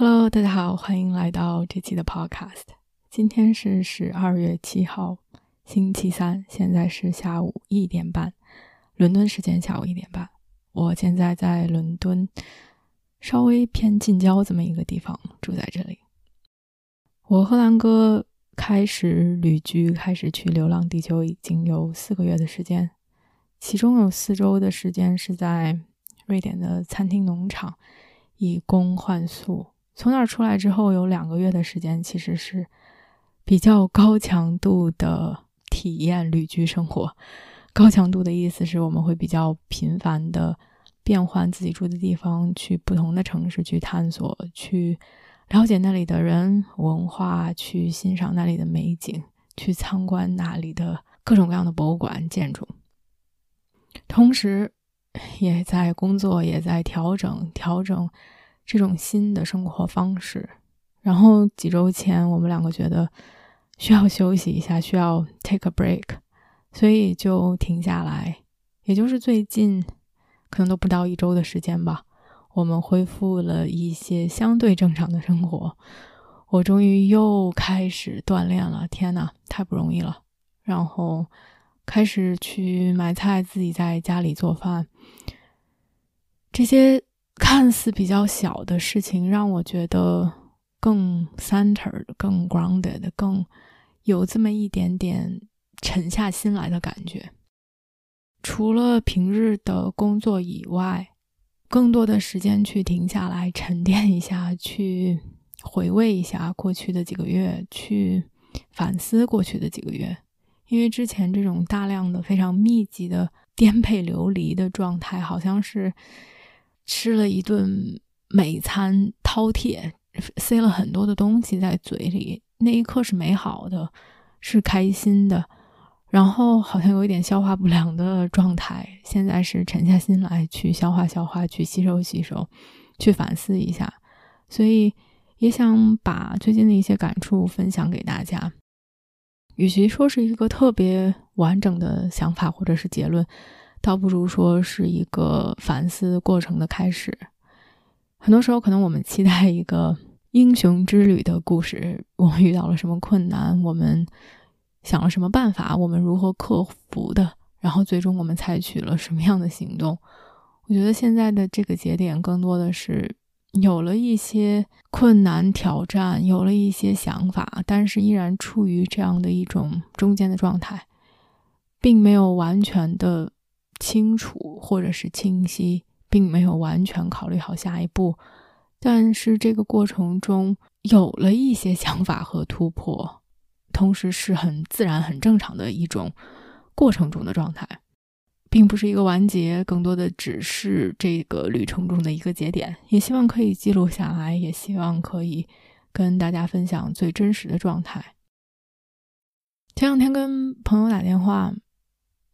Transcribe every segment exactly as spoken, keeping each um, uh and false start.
Hello， 大家好，欢迎来到这期的 Podcast。今天是十二月七号，星期三，现在是下午一点半，伦敦时间下午一点半。我现在在伦敦稍微偏近郊这么一个地方，住在这里。我和兰哥开始旅居，开始去流浪地球已经有四个月的时间，其中有四周的时间是在瑞典的餐厅农场以工换宿。从那儿出来之后有两个月的时间，其实是比较高强度的体验旅居生活。高强度的意思是我们会比较频繁的变换自己住的地方，去不同的城市去探索，去了解那里的人文化，去欣赏那里的美景，去参观那里的各种各样的博物馆建筑。同时也在工作，也在调整调整这种新的生活方式。然后几周前我们两个觉得需要休息一下，需要 take a break， 所以就停下来。也就是最近可能都不到一周的时间吧，我们恢复了一些相对正常的生活。我终于又开始锻炼了，天哪，太不容易了。然后开始去买菜，自己在家里做饭。这些看似比较小的事情让我觉得更 centered， 更 grounded， 更有这么一点点沉下心来的感觉。除了平日的工作以外，更多的时间去停下来沉淀一下，去回味一下过去的几个月，去反思过去的几个月。因为之前这种大量的非常密集的颠沛流离的状态，好像是吃了一顿美餐，饕餮塞了很多的东西在嘴里，那一刻是美好的，是开心的，然后好像有一点消化不良的状态。现在是沉下心来去消化消化，去吸收吸收，去反思一下。所以也想把最近的一些感触分享给大家。与其说是一个特别完整的想法或者是结论，倒不如说是一个反思过程的开始。很多时候可能我们期待一个英雄之旅的故事，我们遇到了什么困难，我们想了什么办法，我们如何克服的，然后最终我们采取了什么样的行动。我觉得现在的这个节点更多的是有了一些困难挑战，有了一些想法，但是依然处于这样的一种中间的状态，并没有完全的清楚或者是清晰，并没有完全考虑好下一步。但是这个过程中有了一些想法和突破，同时是很自然很正常的一种过程中的状态，并不是一个完结，更多的只是这个旅程中的一个节点。也希望可以记录下来，也希望可以跟大家分享最真实的状态。前两天跟朋友打电话，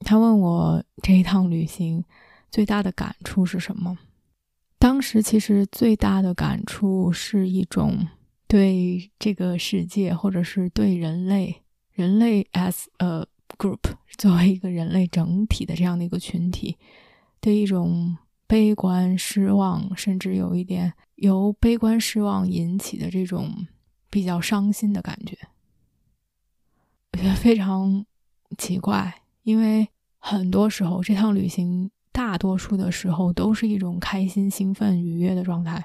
他问我这一趟旅行最大的感触是什么。当时其实最大的感触是一种对这个世界，或者是对人类人类 as a group， 作为一个人类整体的这样的一个群体的一种悲观失望，甚至有一点由悲观失望引起的这种比较伤心的感觉。我觉得非常奇怪，因为很多时候这趟旅行大多数的时候都是一种开心兴奋愉悦的状态，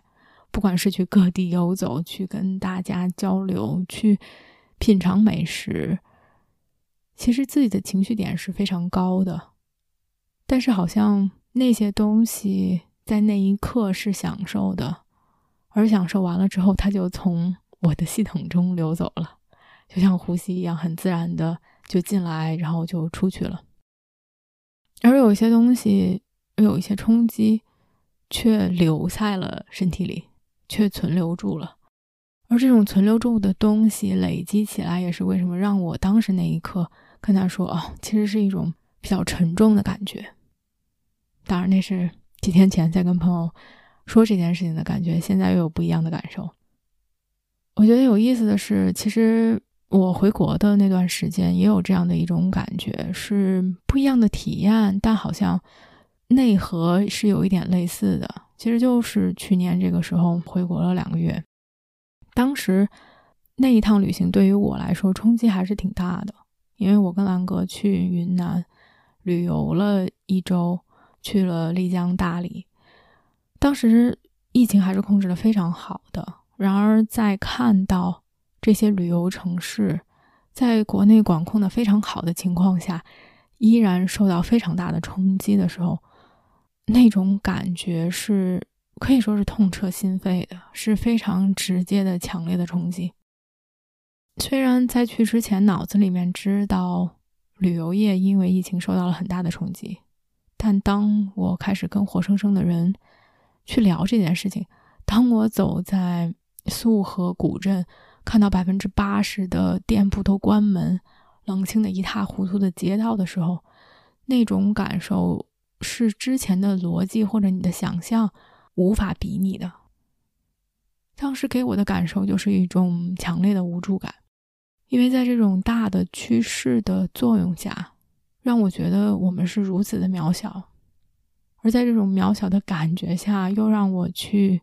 不管是去各地游走，去跟大家交流，去品尝美食，其实自己的情绪点是非常高的，但是好像那些东西在那一刻是享受的，而享受完了之后它就从我的系统中流走了，就像呼吸一样，很自然的就进来然后就出去了。而有一些东西，有一些冲击却留在了身体里，却存留住了，而这种存留住的东西累积起来，也是为什么让我当时那一刻跟他说哦，其实是一种比较沉重的感觉。当然那是几天前在跟朋友说这件事情的感觉，现在又有不一样的感受。我觉得有意思的是，其实我回国的那段时间也有这样的一种感觉，是不一样的体验，但好像内核是有一点类似的。其实就是去年这个时候回国了两个月，当时那一趟旅行对于我来说冲击还是挺大的，因为我跟兰哥去云南旅游了一周，去了丽江、大理，当时疫情还是控制得非常好的。然而在看到这些旅游城市在国内管控的非常好的情况下依然受到非常大的冲击的时候，那种感觉是可以说是痛彻心扉的，是非常直接的强烈的冲击。虽然在去之前脑子里面知道旅游业因为疫情受到了很大的冲击，但当我开始跟活生生的人去聊这件事情，当我走在溯河古镇看到 百分之八十 的店铺都关门，冷清的一塌糊涂的街道的时候，那种感受是之前的逻辑或者你的想象无法比拟的。当时给我的感受就是一种强烈的无助感，因为在这种大的趋势的作用下，让我觉得我们是如此的渺小，而在这种渺小的感觉下，又让我去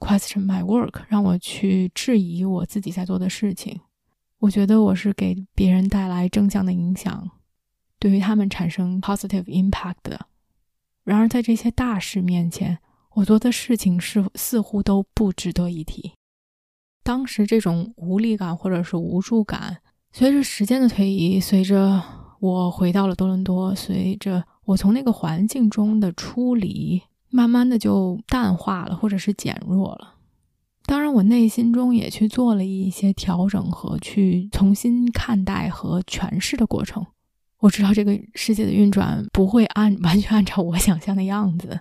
question my work， 让我去质疑我自己在做的事情。我觉得我是给别人带来正向的影响，对于他们产生 positive impact 的。然而在这些大事面前，我做的事情是似乎都不值得一提。当时这种无力感或者是无助感，随着时间的推移，随着我回到了多伦多，随着我从那个环境中的出离，慢慢的就淡化了或者是减弱了。当然我内心中也去做了一些调整和去重新看待和诠释的过程。我知道这个世界的运转不会按完全按照我想象的样子，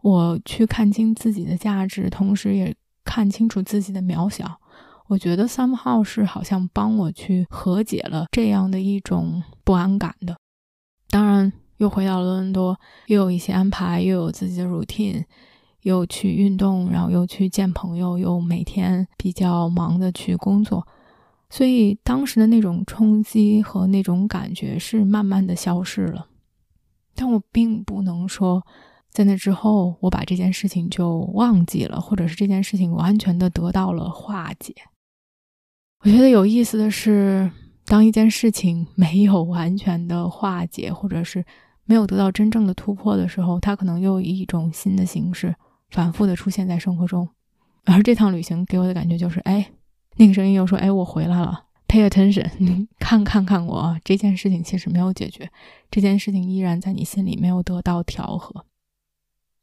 我去看清自己的价值，同时也看清楚自己的渺小。我觉得 somehow 是好像帮我去和解了这样的一种不安感的。当然又回到了多伦多，又有一些安排，又有自己的 routine， 又去运动，然后又去见朋友，又每天比较忙的去工作，所以当时的那种冲击和那种感觉是慢慢的消失了。但我并不能说在那之后我把这件事情就忘记了，或者是这件事情完全的得到了化解。我觉得有意思的是，当一件事情没有完全的化解，或者是没有得到真正的突破的时候，它可能又以一种新的形式反复的出现在生活中。而这趟旅行给我的感觉就是，哎，那个声音又说，哎，我回来了 pay attention， 你看看看我，这件事情其实没有解决，这件事情依然在你心里没有得到调和。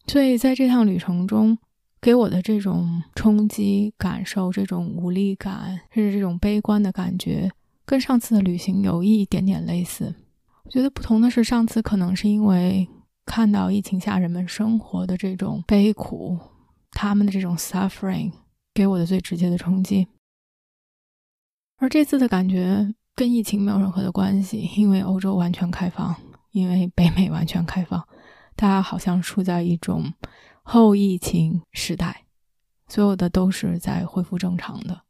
所以在这趟旅程中给我的这种冲击感受，这种无力感，甚至这种悲观的感觉，跟上次的旅行有一点点类似。我觉得不同的是，上次可能是因为看到疫情下人们生活的这种悲苦，他们的这种 suffering 给我的最直接的冲击。而这次的感觉跟疫情没有任何的关系，因为欧洲完全开放，因为北美完全开放，大家好像处在一种后疫情时代，所有的都是在恢复正常的。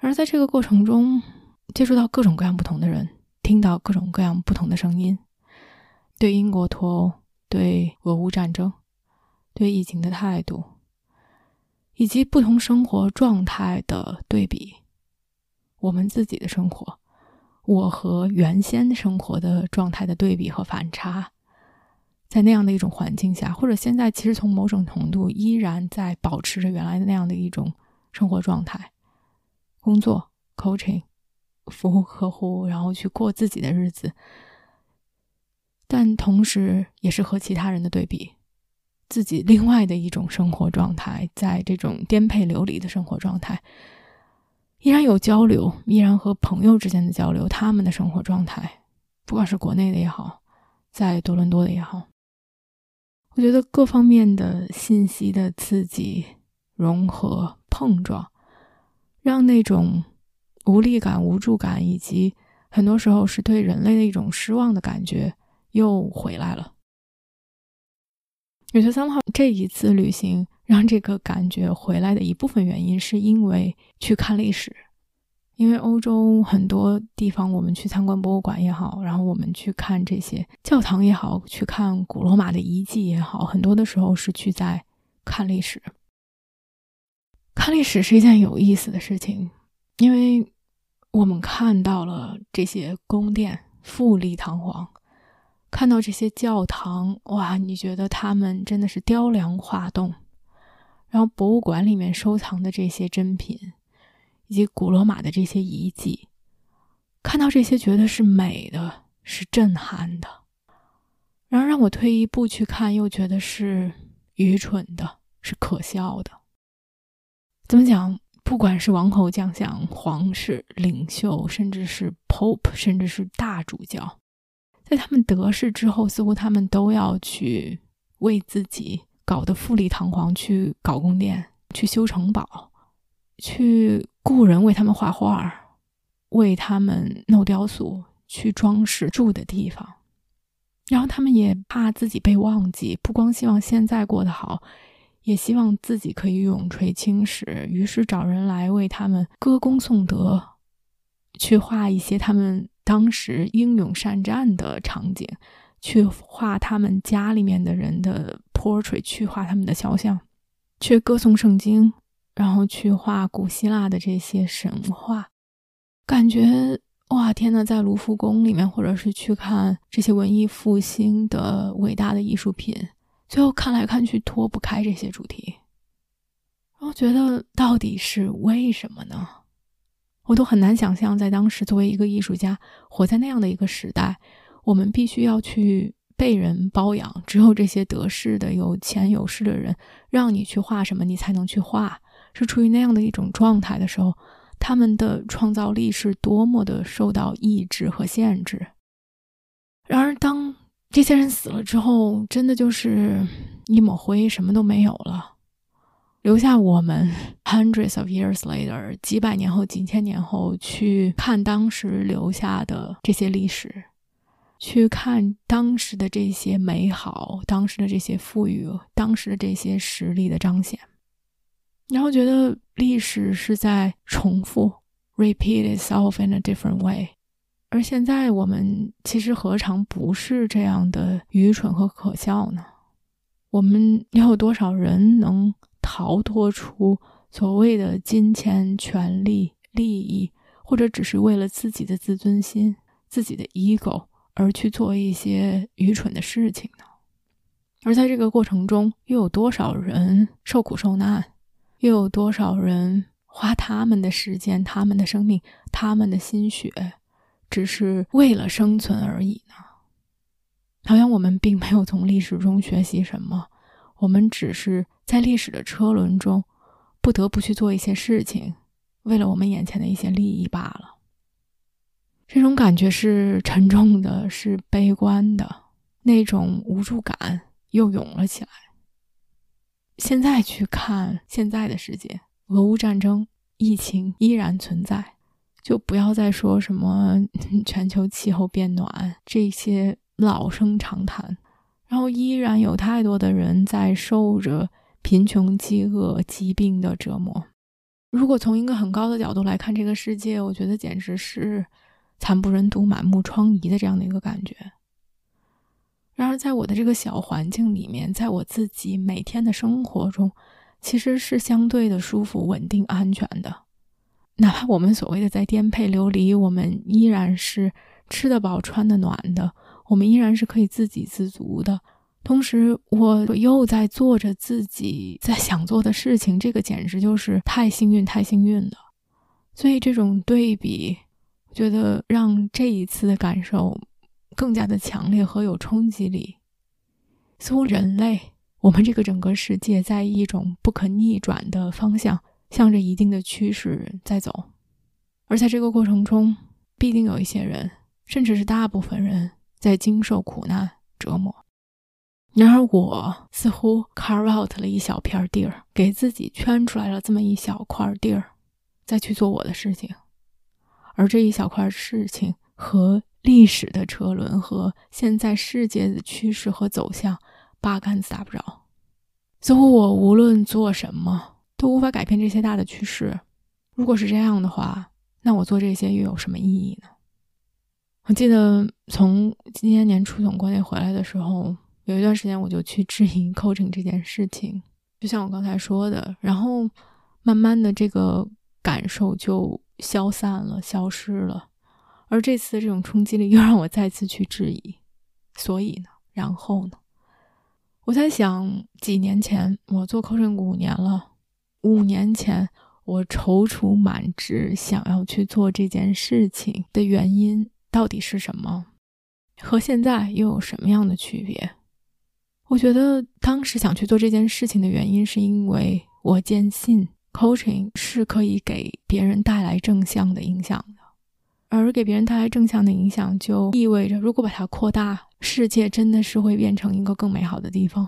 而在这个过程中接触到各种各样不同的人，听到各种各样不同的声音，对英国脱欧，对俄乌战争，对疫情的态度，以及不同生活状态的对比。我们自己的生活，我和原先生活的状态的对比和反差，在那样的一种环境下，或者现在其实从某种程度依然在保持着原来的那样的一种生活状态，工作 coaching 服务客户，然后去过自己的日子，但同时也是和其他人的对比，自己另外的一种生活状态，在这种颠沛流离的生活状态依然有交流，依然和朋友之间的交流，他们的生活状态，不管是国内的也好，在多伦多的也好，我觉得各方面的信息的刺激、融合、碰撞让那种无力感、无助感，以及很多时候是对人类的一种失望的感觉又回来了。我觉得somehow这一次旅行让这个感觉回来的一部分原因是因为去看历史，因为欧洲很多地方我们去参观博物馆也好，然后我们去看这些教堂也好，去看古罗马的遗迹也好，很多的时候是去在看历史。看历史是一件有意思的事情，因为我们看到了这些宫殿富丽堂皇，看到这些教堂，哇，你觉得他们真的是雕梁画栋，然后博物馆里面收藏的这些珍品，以及古罗马的这些遗迹，看到这些觉得是美的，是震撼的。然后让我退一步去看，又觉得是愚蠢的，是可笑的。怎么讲？不管是王侯将相、皇室领袖，甚至是 Pope， 甚至是大主教，在他们得势之后，似乎他们都要去为自己搞得富丽堂皇，去搞宫殿，去修城堡，去雇人为他们画画，为他们弄雕塑，去装饰住的地方。然后他们也怕自己被忘记，不光希望现在过得好，也希望自己可以永垂青史，于是找人来为他们歌功颂德，去画一些他们当时英勇善战的场景，去画他们家里面的人的 portrait， 去画他们的肖像，去歌颂圣经，然后去画古希腊的这些神话。感觉哇天哪，在卢浮宫里面，或者是去看这些文艺复兴的伟大的艺术品，最后看来看去脱不开这些主题。然后觉得到底是为什么呢？我都很难想象在当时作为一个艺术家活在那样的一个时代，我们必须要去被人包养，只有这些得势的有钱有势的人让你去画什么你才能去画，是处于那样的一种状态的时候，他们的创造力是多么的受到抑制和限制。然而当这些人死了之后，真的就是一抹灰，什么都没有了，留下我们 hundreds of years later， 几百年后几千年后去看当时留下的这些历史，去看当时的这些美好，当时的这些富裕，当时的这些实力的彰显。然后觉得历史是在重复 repeat itself in a different way， 而现在我们其实何尝不是这样的愚蠢和可笑呢？我们要有多少人能逃脱出所谓的金钱、权力、利益，或者只是为了自己的自尊心、自己的 ego 而去做一些愚蠢的事情呢？而在这个过程中，又有多少人受苦受难，又有多少人花他们的时间、他们的生命、他们的心血，只是为了生存而已呢？好像我们并没有从历史中学习什么，我们只是在历史的车轮中不得不去做一些事情，为了我们眼前的一些利益罢了。这种感觉是沉重的，是悲观的，那种无助感又涌了起来。现在去看现在的世界，俄乌战争、疫情依然存在，就不要再说什么全球气候变暖这些老生常谈，然后依然有太多的人在受着贫穷、饥饿、疾病的折磨。如果从一个很高的角度来看这个世界，我觉得简直是惨不忍睹、满目疮痍的这样的一个感觉。然而在我的这个小环境里面，在我自己每天的生活中，其实是相对的舒服、稳定、安全的。哪怕我们所谓的在颠沛流离，我们依然是吃得饱、穿得暖的，我们依然是可以自给自足的。同时我又在做着自己在想做的事情，这个简直就是太幸运、太幸运了。所以这种对比，我觉得让这一次的感受更加的强烈和有冲击力。似乎人类，我们这个整个世界在一种不可逆转的方向，向着一定的趋势在走。而在这个过程中，必定有一些人，甚至是大部分人在经受苦难折磨。然而我似乎 carve out 了一小片地儿，给自己圈出来了这么一小块地儿，再去做我的事情。而这一小块事情和历史的车轮和现在世界的趋势和走向八竿子打不着，似乎我无论做什么都无法改变这些大的趋势。如果是这样的话，那我做这些又有什么意义呢？我记得从今年年初从国内回来的时候，有一段时间我就去质疑 coaching 这件事情，就像我刚才说的，然后慢慢的这个感受就消散了，消失了。而这次这种冲击力又让我再次去质疑，所以呢，然后呢，我在想，几年前我做 coaching 五年了，五年前我踌躇满志想要去做这件事情的原因到底是什么，和现在又有什么样的区别？我觉得当时想去做这件事情的原因是因为我坚信 coaching 是可以给别人带来正向的影响的，而给别人带来正向的影响就意味着如果把它扩大，世界真的是会变成一个更美好的地方。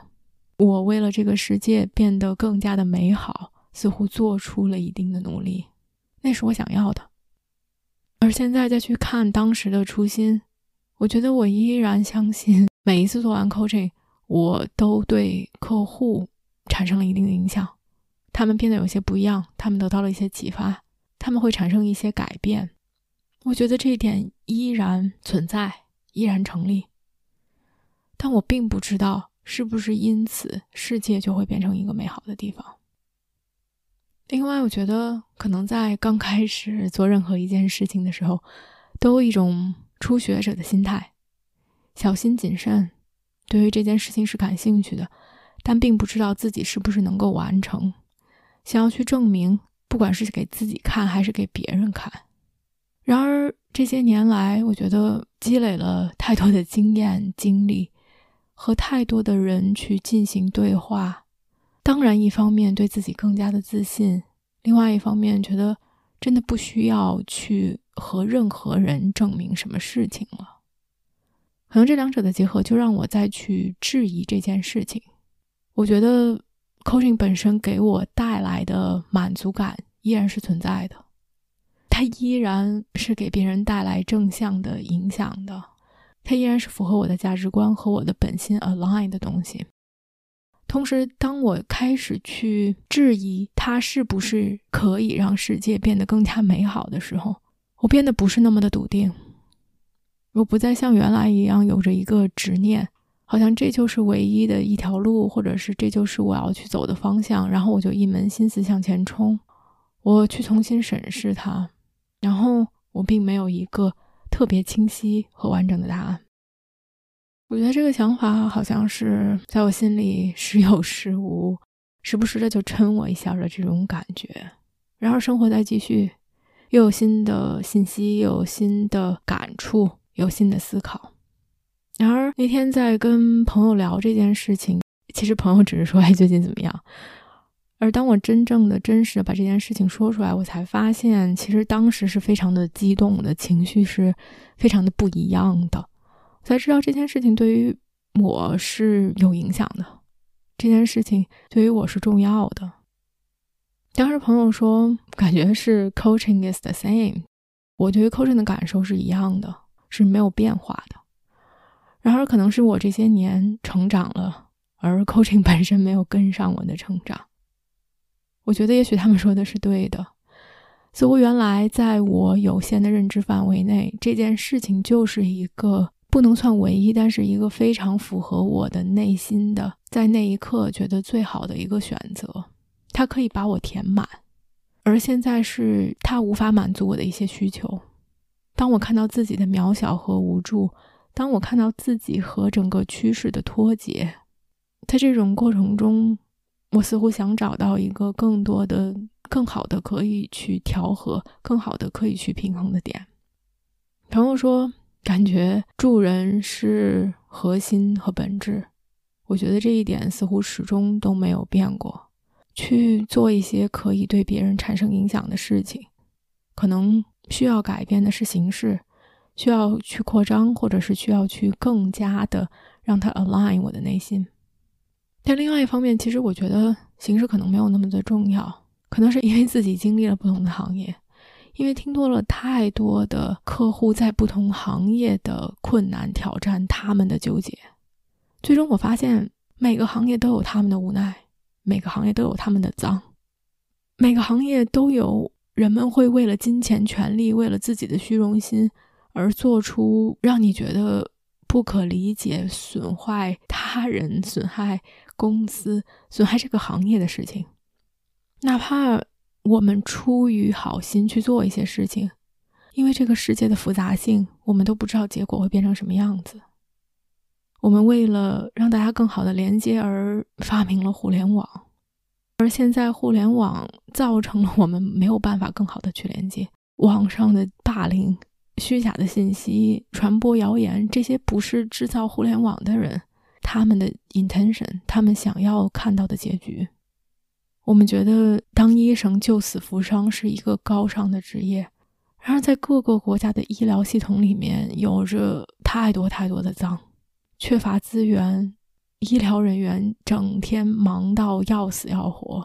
我为了这个世界变得更加的美好似乎做出了一定的努力，那是我想要的。而现在再去看当时的初心，我觉得我依然相信每一次做完 coaching 我都对客户产生了一定的影响，他们变得有些不一样，他们得到了一些启发，他们会产生一些改变。我觉得这一点依然存在，依然成立，但我并不知道是不是因此世界就会变成一个美好的地方。另外我觉得可能在刚开始做任何一件事情的时候都有一种初学者的心态，小心谨慎，对于这件事情是感兴趣的，但并不知道自己是不是能够完成，想要去证明，不管是给自己看还是给别人看。然而这些年来我觉得积累了太多的经验经历，和太多的人去进行对话，当然一方面对自己更加的自信，另外一方面觉得真的不需要去和任何人证明什么事情了。可能这两者的结合就让我再去质疑这件事情。我觉得 coaching 本身给我带来的满足感依然是存在的，它依然是给别人带来正向的影响的，它依然是符合我的价值观和我的本心 align 的东西。同时当我开始去质疑它是不是可以让世界变得更加美好的时候，我变得不是那么的笃定，我不再像原来一样有着一个执念，好像这就是唯一的一条路，或者是这就是我要去走的方向，然后我就一门心思向前冲。我去重新审视它，然后我并没有一个特别清晰和完整的答案。我觉得这个想法好像是在我心里时有时无，时不时的就抻我一下的这种感觉。然而生活在继续，又有新的信息，又有新的感触，有新的思考。然而那天在跟朋友聊这件事情，其实朋友只是说哎最近怎么样，而当我真正的真实的把这件事情说出来，我才发现其实当时是非常的激动，我的情绪是非常的不一样的。我才知道这件事情对于我是有影响的，这件事情对于我是重要的。当时朋友说感觉是 coaching is the same， 我对于 coaching 的感受是一样的，是没有变化的。然而可能是我这些年成长了，而 coaching 本身没有跟上我的成长。我觉得也许他们说的是对的，似乎原来在我有限的认知范围内，这件事情就是一个不能算唯一，但是一个非常符合我的内心的，在那一刻觉得最好的一个选择，它可以把我填满。而现在是它无法满足我的一些需求。当我看到自己的渺小和无助，当我看到自己和整个趋势的脱节，在这种过程中，我似乎想找到一个更多的、更好的可以去调和、更好的可以去平衡的点。朋友说感觉助人是核心和本质，我觉得这一点似乎始终都没有变过。去做一些可以对别人产生影响的事情，可能需要改变的是形式，需要去扩张，或者是需要去更加的让它 align 我的内心。但另外一方面，其实我觉得形式可能没有那么的重要，可能是因为自己经历了不同的行业，因为听多了太多的客户在不同行业的困难挑战，他们的纠结。最终我发现每个行业都有他们的无奈，每个行业都有他们的脏，每个行业都有人们会为了金钱权利，为了自己的虚荣心而做出让你觉得不可理解，损坏他人，损害公司，损害这个行业的事情。哪怕我们出于好心去做一些事情，因为这个世界的复杂性，我们都不知道结果会变成什么样子。我们为了让大家更好的连接而发明了互联网，而现在互联网造成了我们没有办法更好的去连接。网上的霸凌，虚假的信息，传播谣言，这些不是制造互联网的人他们的 intention， 他们想要看到的结局。我们觉得当医生救死扶伤是一个高尚的职业，然而在各个国家的医疗系统里面有着太多太多的脏，缺乏资源，医疗人员整天忙到要死要活。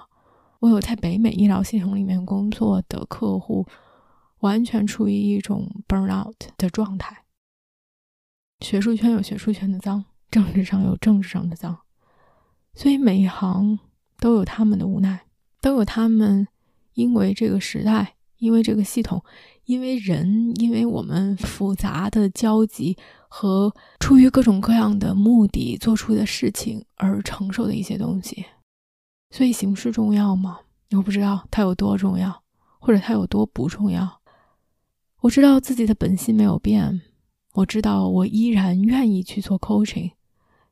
我有在北美医疗系统里面工作的客户，完全处于一种 burnout 的状态。学术圈有学术圈的脏，政治上有政治上的脏，所以每一行都有他们的无奈，都有他们因为这个时代，因为这个系统，因为人，因为我们复杂的交集和出于各种各样的目的做出的事情而承受的一些东西。所以形式重要吗？我不知道它有多重要，或者它有多不重要。我知道自己的本心没有变，我知道我依然愿意去做 coaching，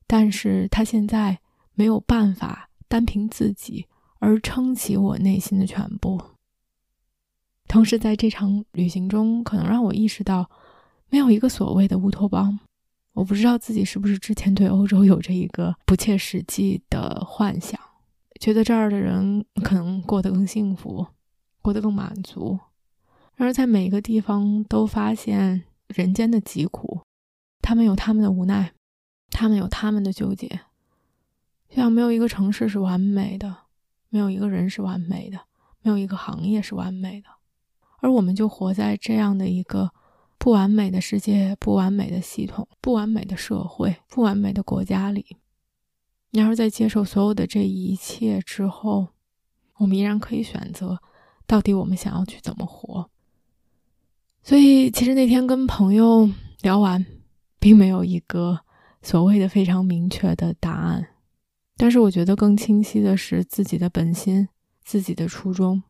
但是它现在没有办法单凭自己而撑起我内心的全部。同时在这场旅行中，可能让我意识到没有一个所谓的乌托邦。我不知道自己是不是之前对欧洲有着一个不切实际的幻想，觉得这儿的人可能过得更幸福，过得更满足。然而在每个地方都发现人间的疾苦，他们有他们的无奈，他们有他们的纠结。就像没有一个城市是完美的，没有一个人是完美的，没有一个行业是完美的。而我们就活在这样的一个不完美的世界，不完美的系统，不完美的社会，不完美的国家里。然而在接受所有的这一切之后，我们依然可以选择到底我们想要去怎么活。所以其实那天跟朋友聊完，并没有一个所谓的非常明确的答案，但是我觉得更清晰的是自己的本心，自己的初衷。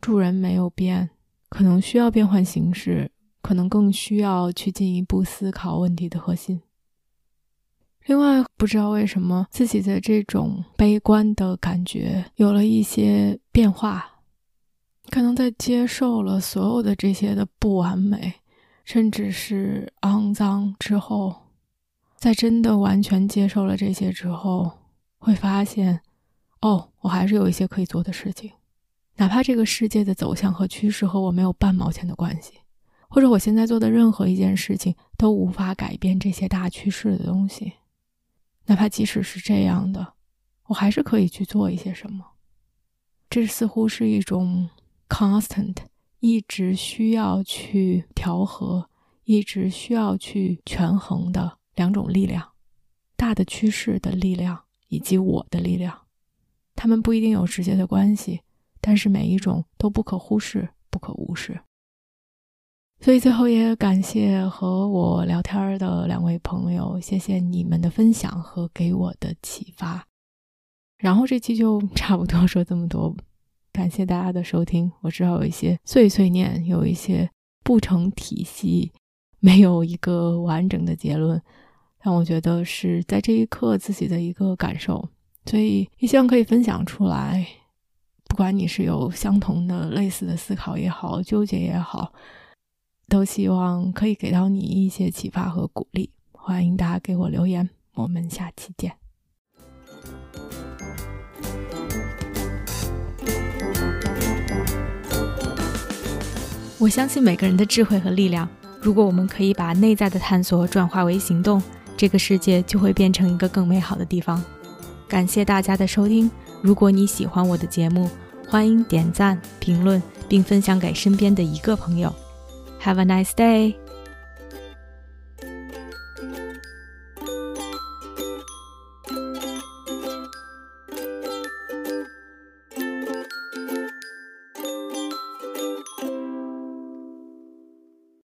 助人没有变，可能需要变换形式，可能更需要去进一步思考问题的核心。另外，不知道为什么自己的这种悲观的感觉有了一些变化，可能在接受了所有的这些的不完美，甚至是肮脏之后，在真的完全接受了这些之后，会发现哦，我还是有一些可以做的事情，哪怕这个世界的走向和趋势和我没有半毛钱的关系，或者我现在做的任何一件事情都无法改变这些大趋势的东西，哪怕即使是这样的，我还是可以去做一些什么。这似乎是一种 constant， 一直需要去调和，一直需要去权衡的两种力量，大的趋势的力量以及我的力量。它们不一定有直接的关系，但是每一种都不可忽视，不可无视。所以最后也感谢和我聊天的两位朋友，谢谢你们的分享和给我的启发。然后这期就差不多说这么多，感谢大家的收听。我知道有一些碎碎念，有一些不成体系，没有一个完整的结论，但我觉得是在这一刻自己的一个感受，所以也希望可以分享出来。不管你是有相同的类似的思考也好，纠结也好，都希望可以给到你一些启发和鼓励。欢迎大家给我留言，我们下期见。我相信每个人的智慧和力量，如果我们可以把内在的探索转化为行动，这个世界就会变成一个更美好的地方。感谢大家的收听，如果你喜欢我的节目，欢迎点赞、评论并分享给身边的一个朋友。Have a nice day!